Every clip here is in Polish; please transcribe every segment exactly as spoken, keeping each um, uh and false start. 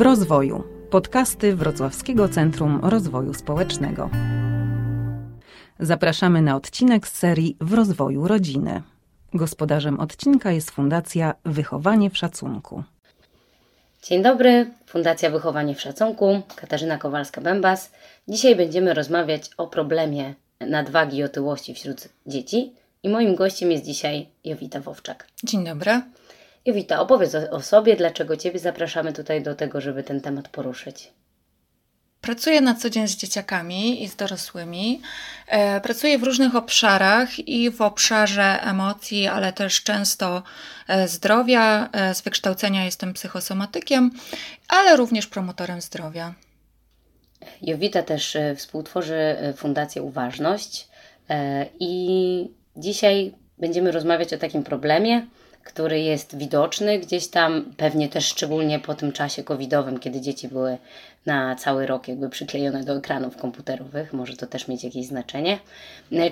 W rozwoju. Podcasty Wrocławskiego Centrum Rozwoju Społecznego. Zapraszamy na odcinek z serii W rozwoju rodziny. Gospodarzem odcinka jest Fundacja Wychowanie w Szacunku. Dzień dobry, Fundacja Wychowanie w Szacunku, Katarzyna Kowalska-Bembas. Dzisiaj będziemy rozmawiać o problemie nadwagi i otyłości wśród dzieci i moim gościem jest dzisiaj Jowita Wowczak. Dzień dobry. Jowita, opowiedz o sobie, dlaczego Ciebie zapraszamy tutaj do tego, żeby ten temat poruszyć. Pracuję na co dzień z dzieciakami i z dorosłymi. Pracuję w różnych obszarach i w obszarze emocji, ale też często zdrowia. Z wykształcenia jestem psychosomatykiem, ale również promotorem zdrowia. Jowita też współtworzy Fundację Uważność i dzisiaj będziemy rozmawiać o takim problemie, który jest widoczny gdzieś tam, pewnie też szczególnie po tym czasie covidowym, kiedy dzieci były na cały rok jakby przyklejone do ekranów komputerowych, może to też mieć jakieś znaczenie.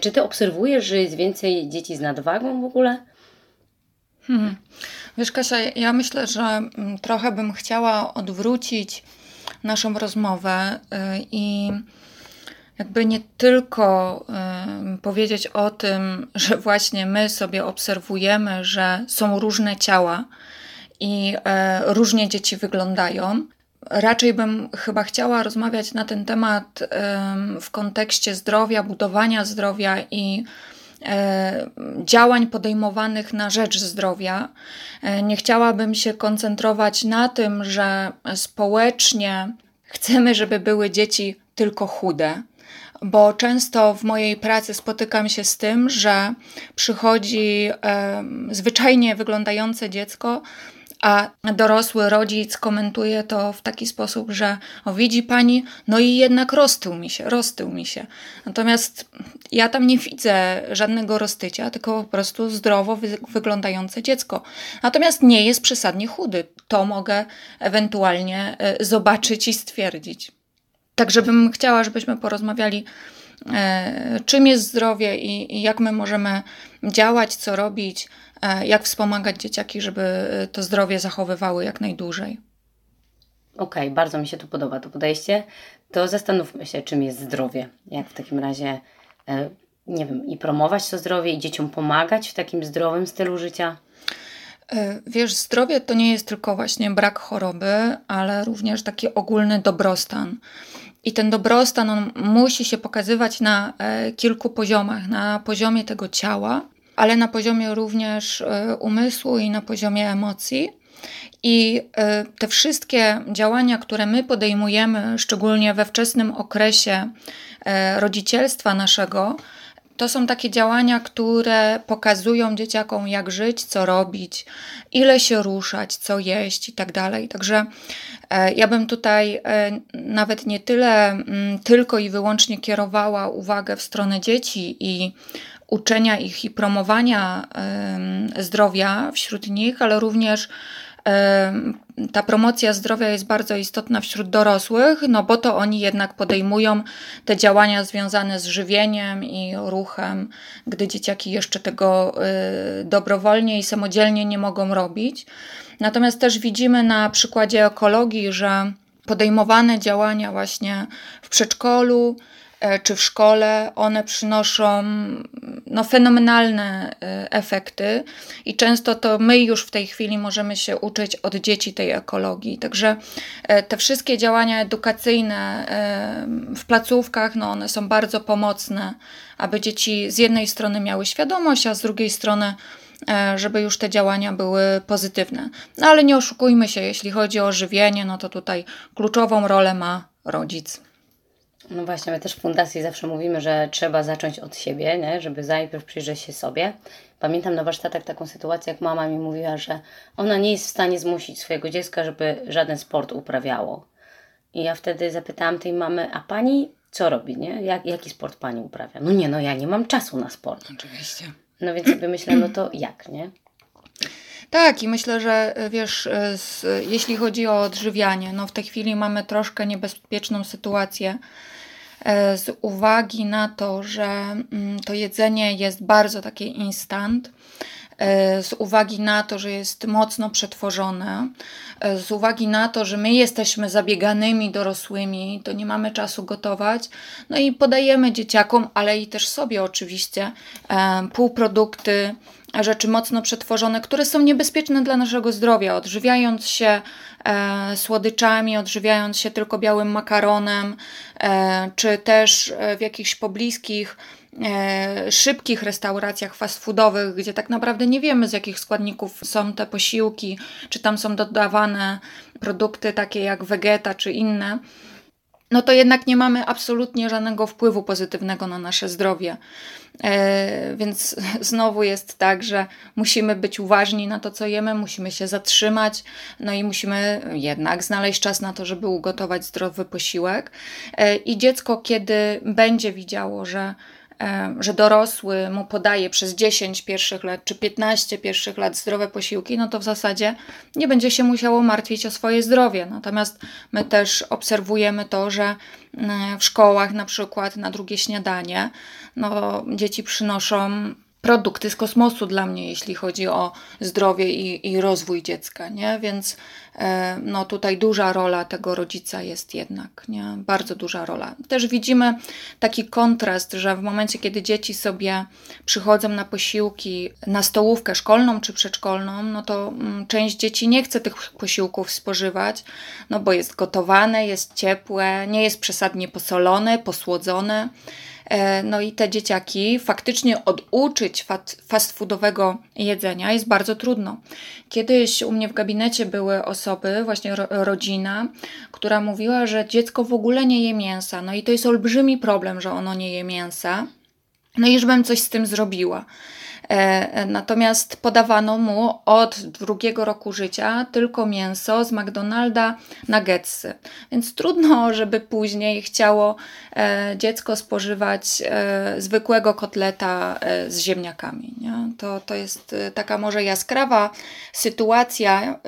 Czy Ty obserwujesz, że jest więcej dzieci z nadwagą w ogóle? Hmm. Wiesz, Kasia, ja myślę, że trochę bym chciała odwrócić naszą rozmowę i jakby nie tylko y, powiedzieć o tym, że właśnie my sobie obserwujemy, że są różne ciała i y, różnie dzieci wyglądają. Raczej bym chyba chciała rozmawiać na ten temat y, w kontekście zdrowia, budowania zdrowia i działań podejmowanych na rzecz zdrowia. Nie chciałabym się koncentrować na tym, że społecznie chcemy, żeby były dzieci tylko chude, bo często w mojej pracy spotykam się z tym, że przychodzi e, zwyczajnie wyglądające dziecko, a dorosły rodzic komentuje to w taki sposób, że o, widzi pani, no i jednak roztył mi się, roztył mi się. Natomiast ja tam nie widzę żadnego roztycia, tylko po prostu zdrowo wy- wyglądające dziecko. Natomiast nie jest przesadnie chudy. To mogę ewentualnie e, zobaczyć i stwierdzić. Także bym chciała, żebyśmy porozmawiali, e, czym jest zdrowie i, i jak my możemy działać, co robić, e, jak wspomagać dzieciaki, żeby to zdrowie zachowywały jak najdłużej. Okej, okay, bardzo mi się to podoba, to podejście. To zastanówmy się, czym jest zdrowie. Jak w takim razie, e, nie wiem, i promować to zdrowie, i dzieciom pomagać w takim zdrowym stylu życia? Wiesz, zdrowie to nie jest tylko właśnie brak choroby, ale również taki ogólny dobrostan. I ten dobrostan, on musi się pokazywać na kilku poziomach. Na poziomie tego ciała, ale na poziomie również umysłu i na poziomie emocji. I te wszystkie działania, które my podejmujemy, szczególnie we wczesnym okresie rodzicielstwa naszego, to są takie działania, które pokazują dzieciakom, jak żyć, co robić, ile się ruszać, co jeść i tak dalej. Także e, ja bym tutaj e, nawet nie tyle m, tylko i wyłącznie kierowała uwagę w stronę dzieci i uczenia ich i promowania e, zdrowia wśród nich, ale również e, ta promocja zdrowia jest bardzo istotna wśród dorosłych, no bo to oni jednak podejmują te działania związane z żywieniem i ruchem, gdy dzieciaki jeszcze tego y, dobrowolnie i samodzielnie nie mogą robić. Natomiast też widzimy na przykładzie ekologii, że podejmowane działania właśnie w przedszkolu y, czy w szkole, one przynoszą no, fenomenalne y, efekty i często to my już w tej chwili możemy się uczyć od dzieci tej ekologii. Także y, te wszystkie działania edukacyjne y, w placówkach, no, one są bardzo pomocne, aby dzieci z jednej strony miały świadomość, a z drugiej strony żeby już te działania były pozytywne. No ale nie oszukujmy się, jeśli chodzi o żywienie, no to tutaj kluczową rolę ma rodzic. No właśnie, my też w fundacji zawsze mówimy, że trzeba zacząć od siebie, nie? Żeby najpierw przyjrzeć się sobie. Pamiętam na warsztatach taką sytuację, jak mama mi mówiła, że ona nie jest w stanie zmusić swojego dziecka, żeby żaden sport uprawiało. I ja wtedy zapytałam tej mamy, a pani co robi, nie? Jak, jaki sport pani uprawia? No nie, no ja nie mam czasu na sport. Oczywiście. No więc sobie myślę, no to jak, nie? Tak, i myślę, że wiesz, z, jeśli chodzi o odżywianie, no w tej chwili mamy troszkę niebezpieczną sytuację z uwagi na to, że to jedzenie jest bardzo takie instant. z uwagi na to, że jest mocno przetworzone, z uwagi na to, że my jesteśmy zabieganymi dorosłymi, to nie mamy czasu gotować, no i podajemy dzieciakom, ale i też sobie oczywiście półprodukty, rzeczy mocno przetworzone, które są niebezpieczne dla naszego zdrowia, odżywiając się e, słodyczami, odżywiając się tylko białym makaronem, e, czy też w jakichś pobliskich, e, szybkich restauracjach fast foodowych, gdzie tak naprawdę nie wiemy, z jakich składników są te posiłki, czy tam są dodawane produkty takie jak wegeta czy inne. No to jednak nie mamy absolutnie żadnego wpływu pozytywnego na nasze zdrowie. Yy, więc znowu jest tak, że musimy być uważni na to, co jemy, musimy się zatrzymać, no i musimy jednak znaleźć czas na to, żeby ugotować zdrowy posiłek. Yy, I dziecko, kiedy będzie widziało, że że dorosły mu podaje przez dziesięć pierwszych lat czy piętnaście pierwszych lat zdrowe posiłki, no to w zasadzie nie będzie się musiało martwić o swoje zdrowie. Natomiast my też obserwujemy to, że w szkołach na przykład na drugie śniadanie no, dzieci przynoszą produkty z kosmosu dla mnie, jeśli chodzi o zdrowie i, i rozwój dziecka, nie? Więc no, tutaj duża rola tego rodzica jest jednak, nie? Bardzo duża rola. Też widzimy taki kontrast, że w momencie, kiedy dzieci sobie przychodzą na posiłki, na stołówkę szkolną czy przedszkolną, no to część dzieci nie chce tych posiłków spożywać, no bo jest gotowane, jest ciepłe, nie jest przesadnie posolone, posłodzone. No i te dzieciaki faktycznie oduczyć fast foodowego jedzenia jest bardzo trudno. Kiedyś u mnie w gabinecie były osoby, właśnie rodzina, która mówiła, że dziecko w ogóle nie je mięsa. No i to jest olbrzymi problem, że ono nie je mięsa. No i żebym coś z tym zrobiła. Natomiast podawano mu od drugiego roku życia tylko mięso z McDonalda, nuggetsy. Więc trudno, żeby później chciało dziecko spożywać zwykłego kotleta z ziemniakami. Nie? To, to jest taka może jaskrawa sytuacja,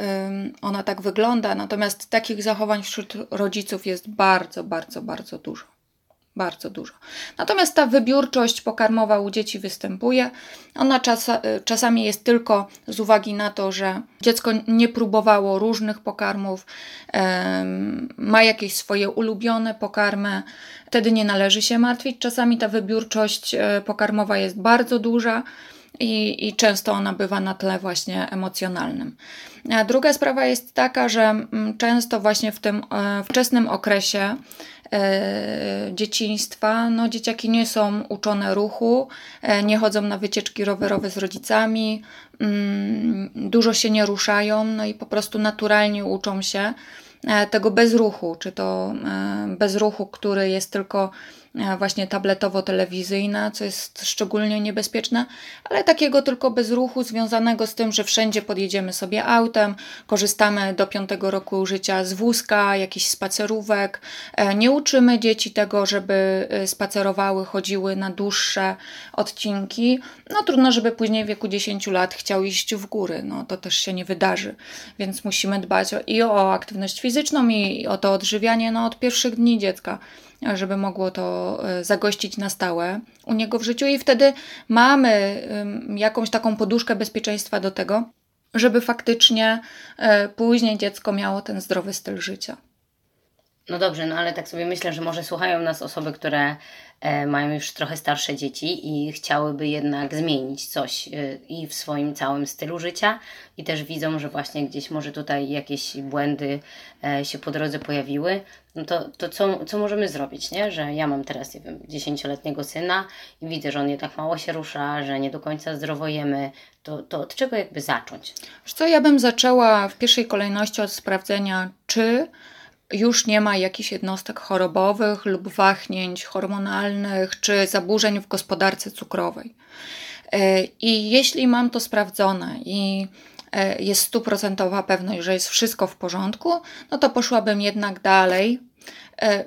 ona tak wygląda, natomiast takich zachowań wśród rodziców jest bardzo, bardzo, bardzo dużo. Bardzo dużo. Natomiast ta wybiórczość pokarmowa u dzieci występuje. Ona czasa, czasami jest tylko z uwagi na to, że dziecko nie próbowało różnych pokarmów, yy, ma jakieś swoje ulubione pokarmy. Wtedy nie należy się martwić. Czasami ta wybiórczość pokarmowa jest bardzo duża i, i często ona bywa na tle właśnie emocjonalnym. A druga sprawa jest taka, że często właśnie w tym yy, wczesnym okresie dzieciństwa, no dzieciaki nie są uczone ruchu, nie chodzą na wycieczki rowerowe z rodzicami, dużo się nie ruszają, no i po prostu naturalnie uczą się tego bez ruchu, czy to bez ruchu, który jest tylko właśnie tabletowo-telewizyjna, co jest szczególnie niebezpieczne, ale takiego tylko bez ruchu związanego z tym, że wszędzie podjedziemy sobie autem, korzystamy do piątego roku życia z wózka, jakichś spacerówek, nie uczymy dzieci tego, żeby spacerowały, chodziły na dłuższe odcinki, no trudno, żeby później w wieku dziesięciu lat chciał iść w góry, no to też się nie wydarzy, więc musimy dbać o, i o aktywność fizyczną i o to odżywianie no, od pierwszych dni dziecka, żeby mogło to zagościć na stałe u niego w życiu i wtedy mamy jakąś taką poduszkę bezpieczeństwa do tego, żeby faktycznie później dziecko miało ten zdrowy styl życia. No dobrze, no ale tak sobie myślę, że może słuchają nas osoby, które mają już trochę starsze dzieci i chciałyby jednak zmienić coś i w swoim całym stylu życia i też widzą, że właśnie gdzieś może tutaj jakieś błędy się po drodze pojawiły, no to, to co, co możemy zrobić, nie? Że ja mam teraz, nie wiem, dziesięcioletniego syna i widzę, że on nie tak mało się rusza, że nie do końca zdrowo jemy, to, to od czego jakby zacząć? Wiesz co, ja bym zaczęła w pierwszej kolejności od sprawdzenia, czy już nie ma jakichś jednostek chorobowych lub wahnięć hormonalnych czy zaburzeń w gospodarce cukrowej. I jeśli mam to sprawdzone i jest stuprocentowa pewność, że jest wszystko w porządku, no to poszłabym jednak dalej,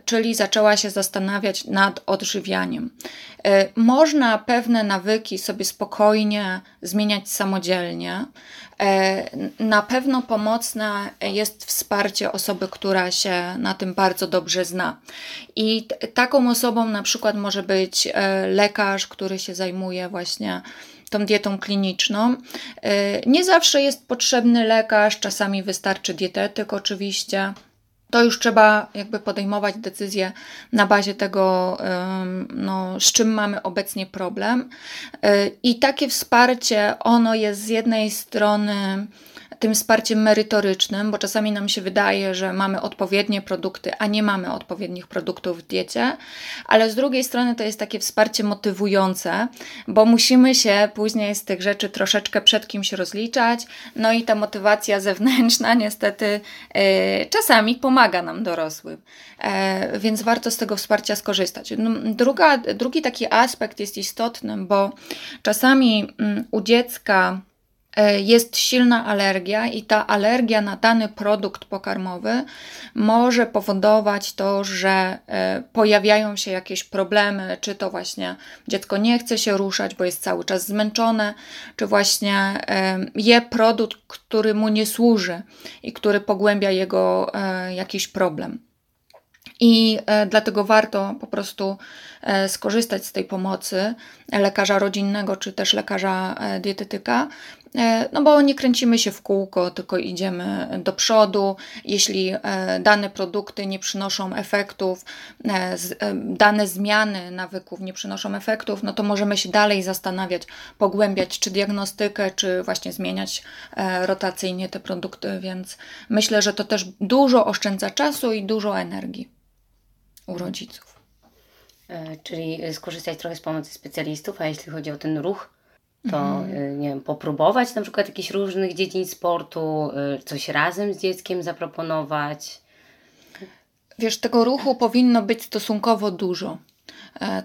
czyli zaczęła się zastanawiać nad odżywianiem. Można pewne nawyki sobie spokojnie zmieniać samodzielnie. Na pewno pomocne jest wsparcie osoby, która się na tym bardzo dobrze zna. I t- taką osobą na przykład może być lekarz, który się zajmuje właśnie tą dietą kliniczną. Nie zawsze jest potrzebny lekarz, czasami wystarczy dietetyk oczywiście. To już trzeba jakby podejmować decyzję na bazie tego, no, z czym mamy obecnie problem. I takie wsparcie, ono jest z jednej strony tym wsparciem merytorycznym, bo czasami nam się wydaje, że mamy odpowiednie produkty, a nie mamy odpowiednich produktów w diecie, ale z drugiej strony to jest takie wsparcie motywujące, bo musimy się później z tych rzeczy troszeczkę przed kimś rozliczać, no i ta motywacja zewnętrzna niestety yy, czasami pomaga nam dorosłym, yy, więc warto z tego wsparcia skorzystać. Druga, drugi taki aspekt jest istotny, bo czasami yy, u dziecka jest silna alergia i ta alergia na dany produkt pokarmowy może powodować to, że pojawiają się jakieś problemy, czy to właśnie dziecko nie chce się ruszać, bo jest cały czas zmęczone, czy właśnie je produkt, który mu nie służy i który pogłębia jego jakiś problem. I dlatego warto po prostu skorzystać z tej pomocy lekarza rodzinnego, czy też lekarza dietetyka, no bo nie kręcimy się w kółko, tylko idziemy do przodu. Jeśli dane produkty nie przynoszą efektów, dane zmiany nawyków nie przynoszą efektów, no to możemy się dalej zastanawiać, pogłębiać czy diagnostykę, czy właśnie zmieniać rotacyjnie te produkty, więc myślę, że to też dużo oszczędza czasu i dużo energii u rodziców. Czyli skorzystać trochę z pomocy specjalistów, a jeśli chodzi o ten ruch, to nie wiem, popróbować na przykład jakichś różnych dziedzin sportu, coś razem z dzieckiem zaproponować. Wiesz, tego ruchu powinno być stosunkowo dużo.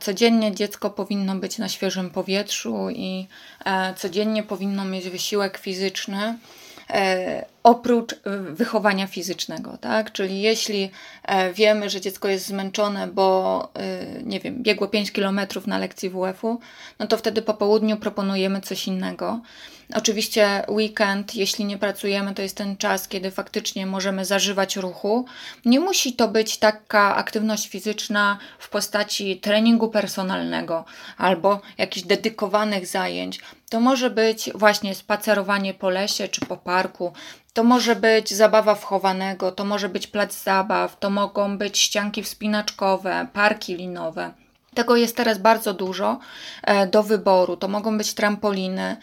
Codziennie dziecko powinno być na świeżym powietrzu i codziennie powinno mieć wysiłek fizyczny. Oprócz wychowania fizycznego, tak? Czyli jeśli wiemy, że dziecko jest zmęczone, bo nie wiem, biegło pięć kilometrów na lekcji W F u, no to wtedy po południu proponujemy coś innego. Oczywiście weekend, jeśli nie pracujemy, to jest ten czas, kiedy faktycznie możemy zażywać ruchu. Nie musi to być taka aktywność fizyczna w postaci treningu personalnego albo jakichś dedykowanych zajęć. To może być właśnie spacerowanie po lesie czy po parku, to może być zabawa w chowanego, to może być plac zabaw, to mogą być ścianki wspinaczkowe, parki linowe. Tego jest teraz bardzo dużo do wyboru. To mogą być trampoliny.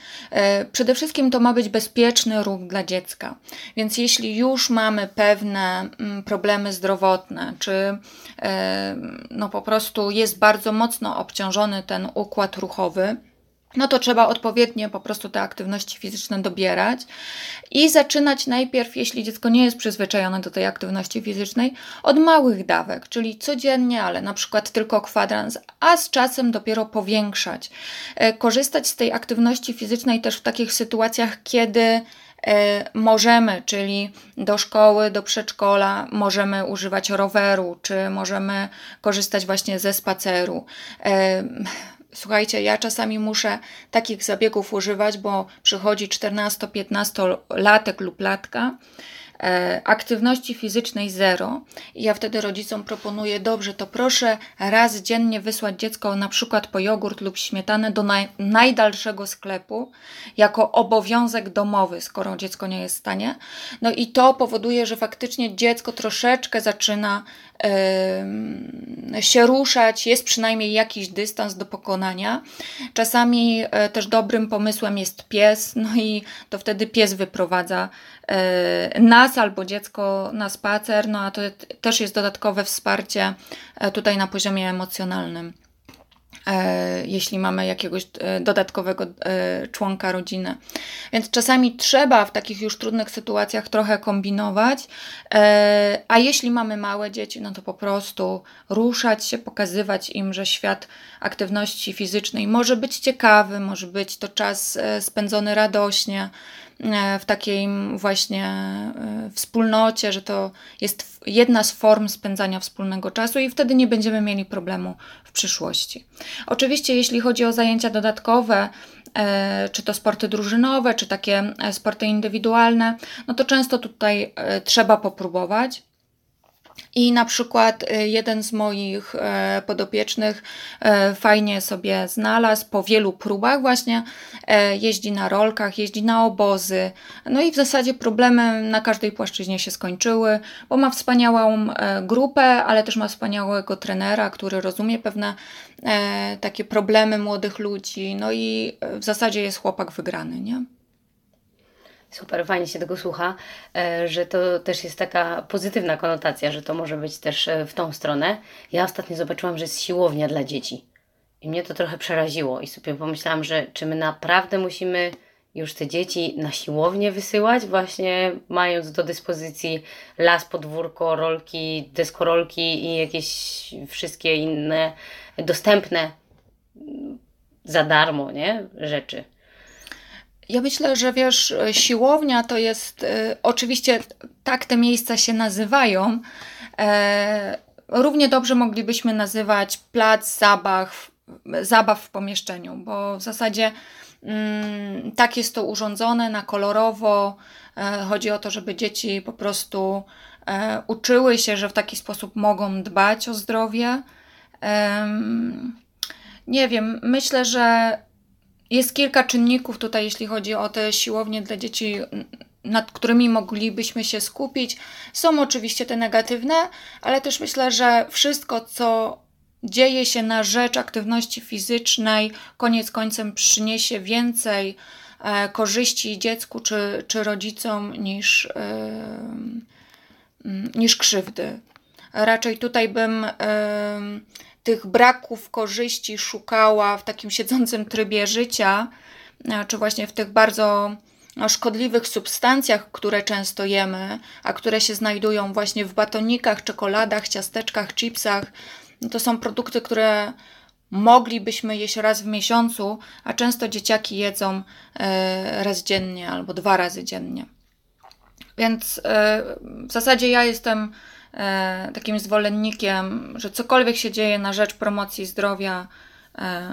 Przede wszystkim to ma być bezpieczny ruch dla dziecka. Więc jeśli już mamy pewne problemy zdrowotne, czy no po prostu jest bardzo mocno obciążony ten układ ruchowy, no to trzeba odpowiednio po prostu te aktywności fizyczne dobierać i zaczynać najpierw, jeśli dziecko nie jest przyzwyczajone do tej aktywności fizycznej, od małych dawek, czyli codziennie, ale na przykład tylko kwadrans, a z czasem dopiero powiększać. Korzystać z tej aktywności fizycznej też w takich sytuacjach, kiedy możemy, czyli do szkoły, do przedszkola możemy używać roweru, czy możemy korzystać właśnie ze spaceru. Słuchajcie, ja czasami muszę takich zabiegów używać, bo przychodzi czternasto-piętnastolatek lub latka, e, aktywności fizycznej zero i ja wtedy rodzicom proponuję, dobrze, to proszę raz dziennie wysłać dziecko na przykład po jogurt lub śmietanę do naj, najdalszego sklepu jako obowiązek domowy, skoro dziecko nie jest w stanie. No i to powoduje, że faktycznie dziecko troszeczkę zaczyna się ruszać, jest przynajmniej jakiś dystans do pokonania. Czasami też dobrym pomysłem jest pies, no i to wtedy pies wyprowadza nas albo dziecko na spacer, no a to też jest dodatkowe wsparcie tutaj na poziomie emocjonalnym, jeśli mamy jakiegoś dodatkowego członka rodziny. Więc czasami trzeba w takich już trudnych sytuacjach trochę kombinować, a jeśli mamy małe dzieci, no to po prostu ruszać się, pokazywać im, że świat aktywności fizycznej może być ciekawy, może być to czas spędzony radośnie, w takiej właśnie wspólnocie, że to jest jedna z form spędzania wspólnego czasu i wtedy nie będziemy mieli problemu w przyszłości. Oczywiście jeśli chodzi o zajęcia dodatkowe, czy to sporty drużynowe, czy takie sporty indywidualne, no to często tutaj trzeba popróbować. I na przykład jeden z moich podopiecznych fajnie sobie znalazł, po wielu próbach właśnie jeździ na rolkach, jeździ na obozy. No i w zasadzie problemy na każdej płaszczyźnie się skończyły, bo ma wspaniałą grupę, ale też ma wspaniałego trenera, który rozumie pewne takie problemy młodych ludzi. No i w zasadzie jest chłopak wygrany, nie? Super, fajnie się tego słucha, że to też jest taka pozytywna konotacja, że to może być też w tą stronę. Ja ostatnio zobaczyłam, że jest siłownia dla dzieci i mnie to trochę przeraziło i sobie pomyślałam, że czy my naprawdę musimy już te dzieci na siłownię wysyłać, właśnie mając do dyspozycji las, podwórko, rolki, deskorolki i jakieś wszystkie inne dostępne za darmo, nie, rzeczy. Ja myślę, że wiesz, siłownia to jest, y, oczywiście tak te miejsca się nazywają, e, równie dobrze moglibyśmy nazywać plac zabaw, zabaw w pomieszczeniu, bo w zasadzie mm, tak jest to urządzone na kolorowo, e, chodzi o to, żeby dzieci po prostu e, uczyły się, że w taki sposób mogą dbać o zdrowie. E, nie wiem, myślę, że jest kilka czynników tutaj, jeśli chodzi o te siłownie dla dzieci, nad którymi moglibyśmy się skupić. Są oczywiście te negatywne, ale też myślę, że wszystko, co dzieje się na rzecz aktywności fizycznej, koniec końcem przyniesie więcej e, korzyści dziecku czy, czy rodzicom niż, e, niż krzywdy. Raczej tutaj bym... E, tych braków korzyści szukała w takim siedzącym trybie życia, czy właśnie w tych bardzo szkodliwych substancjach, które często jemy, a które się znajdują właśnie w batonikach, czekoladach, ciasteczkach, chipsach. To są produkty, które moglibyśmy jeść raz w miesiącu, a często dzieciaki jedzą raz dziennie albo dwa razy dziennie. Więc w zasadzie ja jestem takim zwolennikiem, że cokolwiek się dzieje na rzecz promocji zdrowia, e,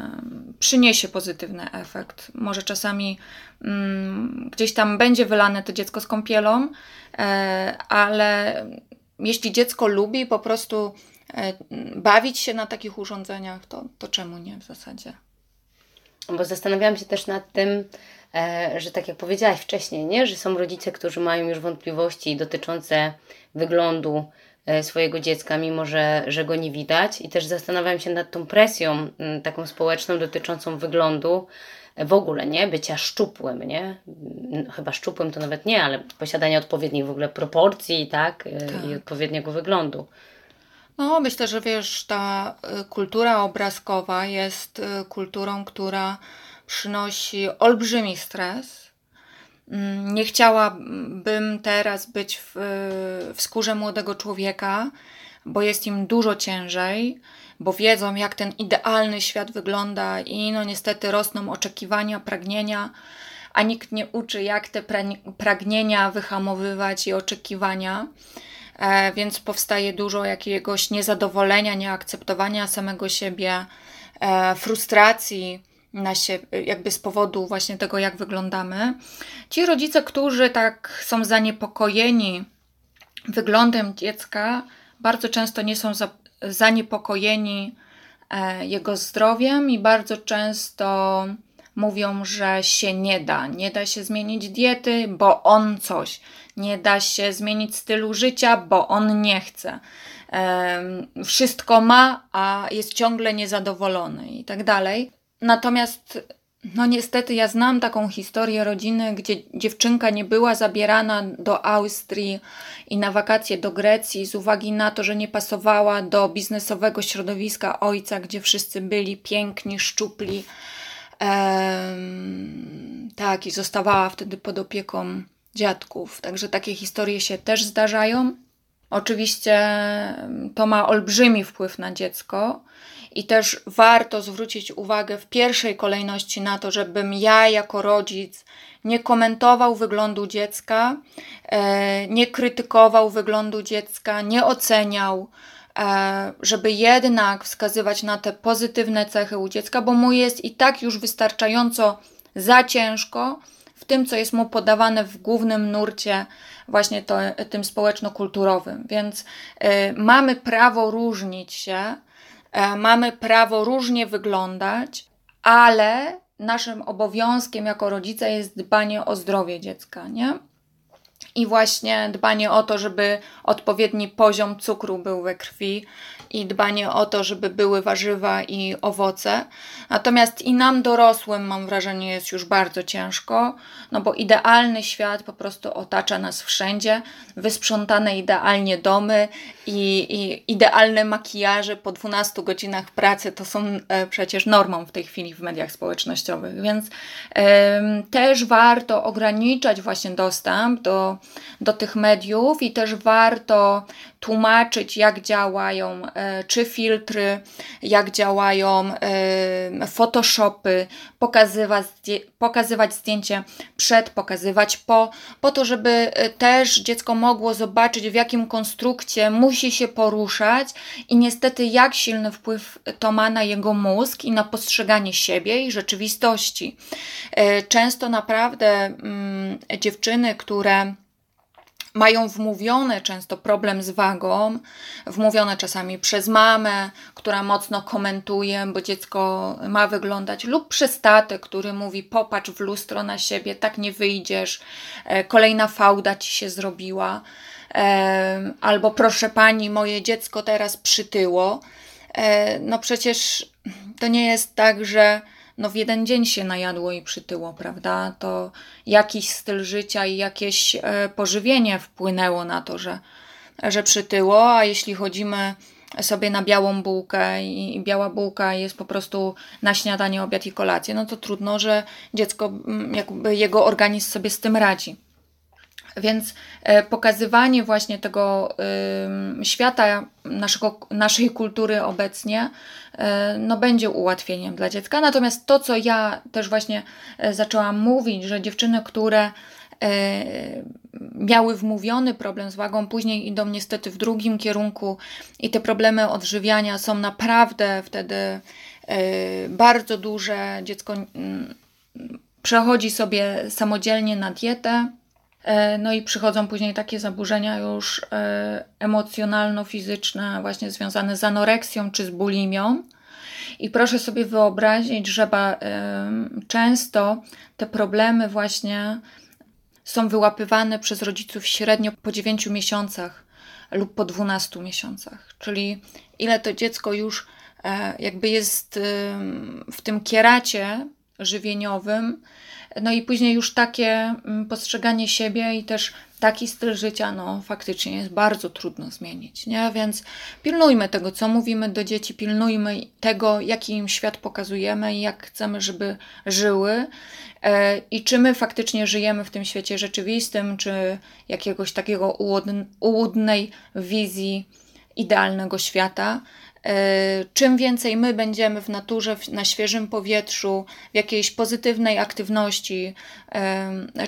przyniesie pozytywny efekt. Może czasami mm, gdzieś tam będzie wylane to dziecko z kąpielą, e, ale jeśli dziecko lubi po prostu e, bawić się na takich urządzeniach, to, to czemu nie w zasadzie? Bo zastanawiałam się też nad tym, e, że tak jak powiedziałaś wcześniej, nie? Że są rodzice, którzy mają już wątpliwości dotyczące wyglądu swojego dziecka, mimo że, że go nie widać, i też zastanawiam się nad tą presją taką społeczną dotyczącą wyglądu w ogóle, nie? Bycia szczupłym, nie? Chyba szczupłym to nawet nie, ale posiadania odpowiednich w ogóle proporcji, tak? tak. I odpowiedniego wyglądu. No myślę, że wiesz, ta kultura obrazkowa jest kulturą, która przynosi olbrzymi stres. Nie chciałabym teraz być w, w skórze młodego człowieka, bo jest im dużo ciężej, bo wiedzą, jak ten idealny świat wygląda i no niestety rosną oczekiwania, pragnienia, a nikt nie uczy, jak te pra- pragnienia wyhamowywać i oczekiwania, e, więc powstaje dużo jakiegoś niezadowolenia, nieakceptowania samego siebie, e, frustracji na siebie, jakby z powodu właśnie tego, jak wyglądamy. Ci rodzice, którzy tak są zaniepokojeni wyglądem dziecka, bardzo często nie są za, zaniepokojeni e, jego zdrowiem i bardzo często mówią, że się nie da. Nie da się zmienić diety, bo on coś. Nie da się zmienić stylu życia, bo on nie chce. E, wszystko ma, a jest ciągle niezadowolony i tak dalej. Natomiast, no niestety, ja znam taką historię rodziny, gdzie dziewczynka nie była zabierana do Austrii i na wakacje do Grecji z uwagi na to, że nie pasowała do biznesowego środowiska ojca, gdzie wszyscy byli piękni, szczupli. Ehm, tak, i zostawała wtedy pod opieką dziadków. Także takie historie się też zdarzają. Oczywiście to ma olbrzymi wpływ na dziecko. I też warto zwrócić uwagę w pierwszej kolejności na to, żebym ja jako rodzic nie komentował wyglądu dziecka, nie krytykował wyglądu dziecka, nie oceniał, żeby jednak wskazywać na te pozytywne cechy u dziecka, bo mu jest i tak już wystarczająco za ciężko w tym, co jest mu podawane w głównym nurcie właśnie to, tym społeczno-kulturowym. Więc y, mamy prawo różnić się, y, mamy prawo różnie wyglądać, ale naszym obowiązkiem jako rodzica jest dbanie o zdrowie dziecka, nie? I właśnie dbanie o to, żeby odpowiedni poziom cukru był we krwi i dbanie o to, żeby były warzywa i owoce. Natomiast i nam dorosłym, mam wrażenie, jest już bardzo ciężko, no bo idealny świat po prostu otacza nas wszędzie. Wysprzątane idealnie domy i, i idealne makijaże po dwunastu godzinach pracy to są e, przecież normą w tej chwili w mediach społecznościowych, więc e, też warto ograniczać właśnie dostęp do do tych mediów i też warto tłumaczyć, jak działają e, czy filtry, jak działają e, photoshopy, pokazywać, pokazywać zdjęcie przed, pokazywać po, po to, żeby też dziecko mogło zobaczyć, w jakim konstrukcie musi się poruszać i niestety jak silny wpływ to ma na jego mózg i na postrzeganie siebie i rzeczywistości. E, często naprawdę mm, dziewczyny, które mają wmówione często problem z wagą, wmówione czasami przez mamę, która mocno komentuje, bo dziecko ma wyglądać, lub przez tatę, który mówi: popatrz w lustro na siebie, tak nie wyjdziesz, kolejna fałda ci się zrobiła, albo proszę pani, moje dziecko teraz przytyło. No przecież to nie jest tak, że no w jeden dzień się najadło i przytyło, prawda? To jakiś styl życia i jakieś e, pożywienie wpłynęło na to, że, że przytyło, a jeśli chodzimy sobie na białą bułkę i, i biała bułka jest po prostu na śniadanie, obiad i kolację, no to trudno, że dziecko, jakby jego organizm sobie z tym radzi. Więc e, pokazywanie właśnie tego y, świata, naszego, naszej kultury obecnie, y, no będzie ułatwieniem dla dziecka. Natomiast to, co ja też właśnie e, zaczęłam mówić, że dziewczyny, które y, miały wmówiony problem z wagą, później idą niestety w drugim kierunku i te problemy odżywiania są naprawdę wtedy y, bardzo duże. Dziecko y, przechodzi sobie samodzielnie na dietę. No i przychodzą później takie zaburzenia już emocjonalno-fizyczne, właśnie związane z anoreksją czy z bulimią. I proszę sobie wyobrazić, że często te problemy właśnie są wyłapywane przez rodziców średnio po dziewięciu miesiącach lub po dwunastu miesiącach. Czyli ile to dziecko już jakby jest w tym kieracie żywieniowym, no i później już takie postrzeganie siebie i też taki styl życia, no faktycznie jest bardzo trudno zmienić, nie? Więc pilnujmy tego, co mówimy do dzieci, pilnujmy tego, jaki im świat pokazujemy i jak chcemy, żeby żyły i czy my faktycznie żyjemy w tym świecie rzeczywistym, czy jakiegoś takiego ułudnej wizji idealnego świata. Czym więcej my będziemy w naturze, na świeżym powietrzu, w jakiejś pozytywnej aktywności,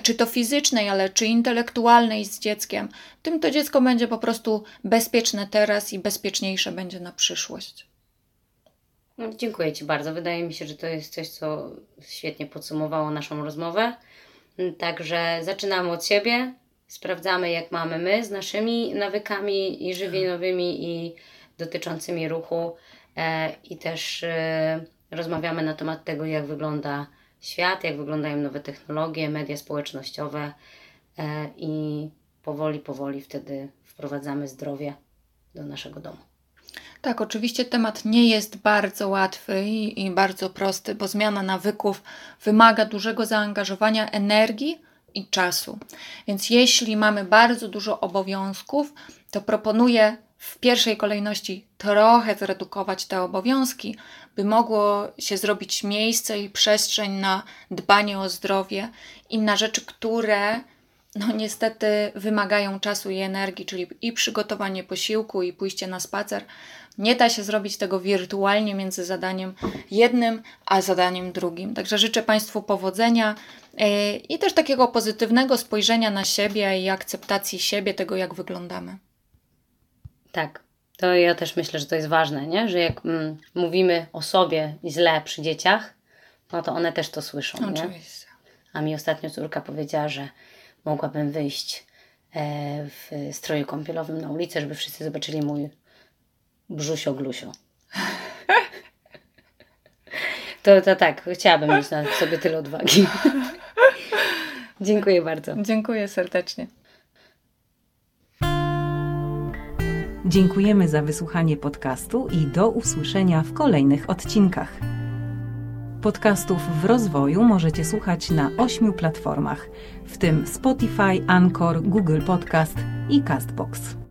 czy to fizycznej, ale czy intelektualnej z dzieckiem, tym to dziecko będzie po prostu bezpieczne teraz i bezpieczniejsze będzie na przyszłość. No, dziękuję Ci bardzo. Wydaje mi się, że to jest coś, co świetnie podsumowało naszą rozmowę. Także zaczynamy od siebie, sprawdzamy, jak mamy my z naszymi nawykami i żywieniowymi i dotyczącymi ruchu e, i też e, rozmawiamy na temat tego, jak wygląda świat, jak wyglądają nowe technologie, media społecznościowe e, i powoli, powoli wtedy wprowadzamy zdrowie do naszego domu. Tak, oczywiście temat nie jest bardzo łatwy i, i bardzo prosty, bo zmiana nawyków wymaga dużego zaangażowania energii i czasu. Więc jeśli mamy bardzo dużo obowiązków, to proponuję w pierwszej kolejności trochę zredukować te obowiązki, by mogło się zrobić miejsce i przestrzeń na dbanie o zdrowie i na rzeczy, które no niestety wymagają czasu i energii, czyli i przygotowanie posiłku, i pójście na spacer. Nie da się zrobić tego wirtualnie między zadaniem jednym a zadaniem drugim. Także życzę Państwu powodzenia i też takiego pozytywnego spojrzenia na siebie i akceptacji siebie, tego jak wyglądamy. Tak, to ja też myślę, że to jest ważne, nie? Że jak mm, mówimy o sobie źle przy dzieciach, no to one też to słyszą. Oczywiście. Nie? A mi ostatnio córka powiedziała, że mogłabym wyjść w stroju kąpielowym na ulicę, żeby wszyscy zobaczyli mój brzusio-glusio. To, to tak, chciałabym mieć na sobie tyle odwagi. Dziękuję bardzo. Dziękuję serdecznie. Dziękujemy za wysłuchanie podcastu i do usłyszenia w kolejnych odcinkach. Podcastów w rozwoju możecie słuchać na ośmiu platformach, w tym Spotify, Anchor, Google Podcast i Castbox.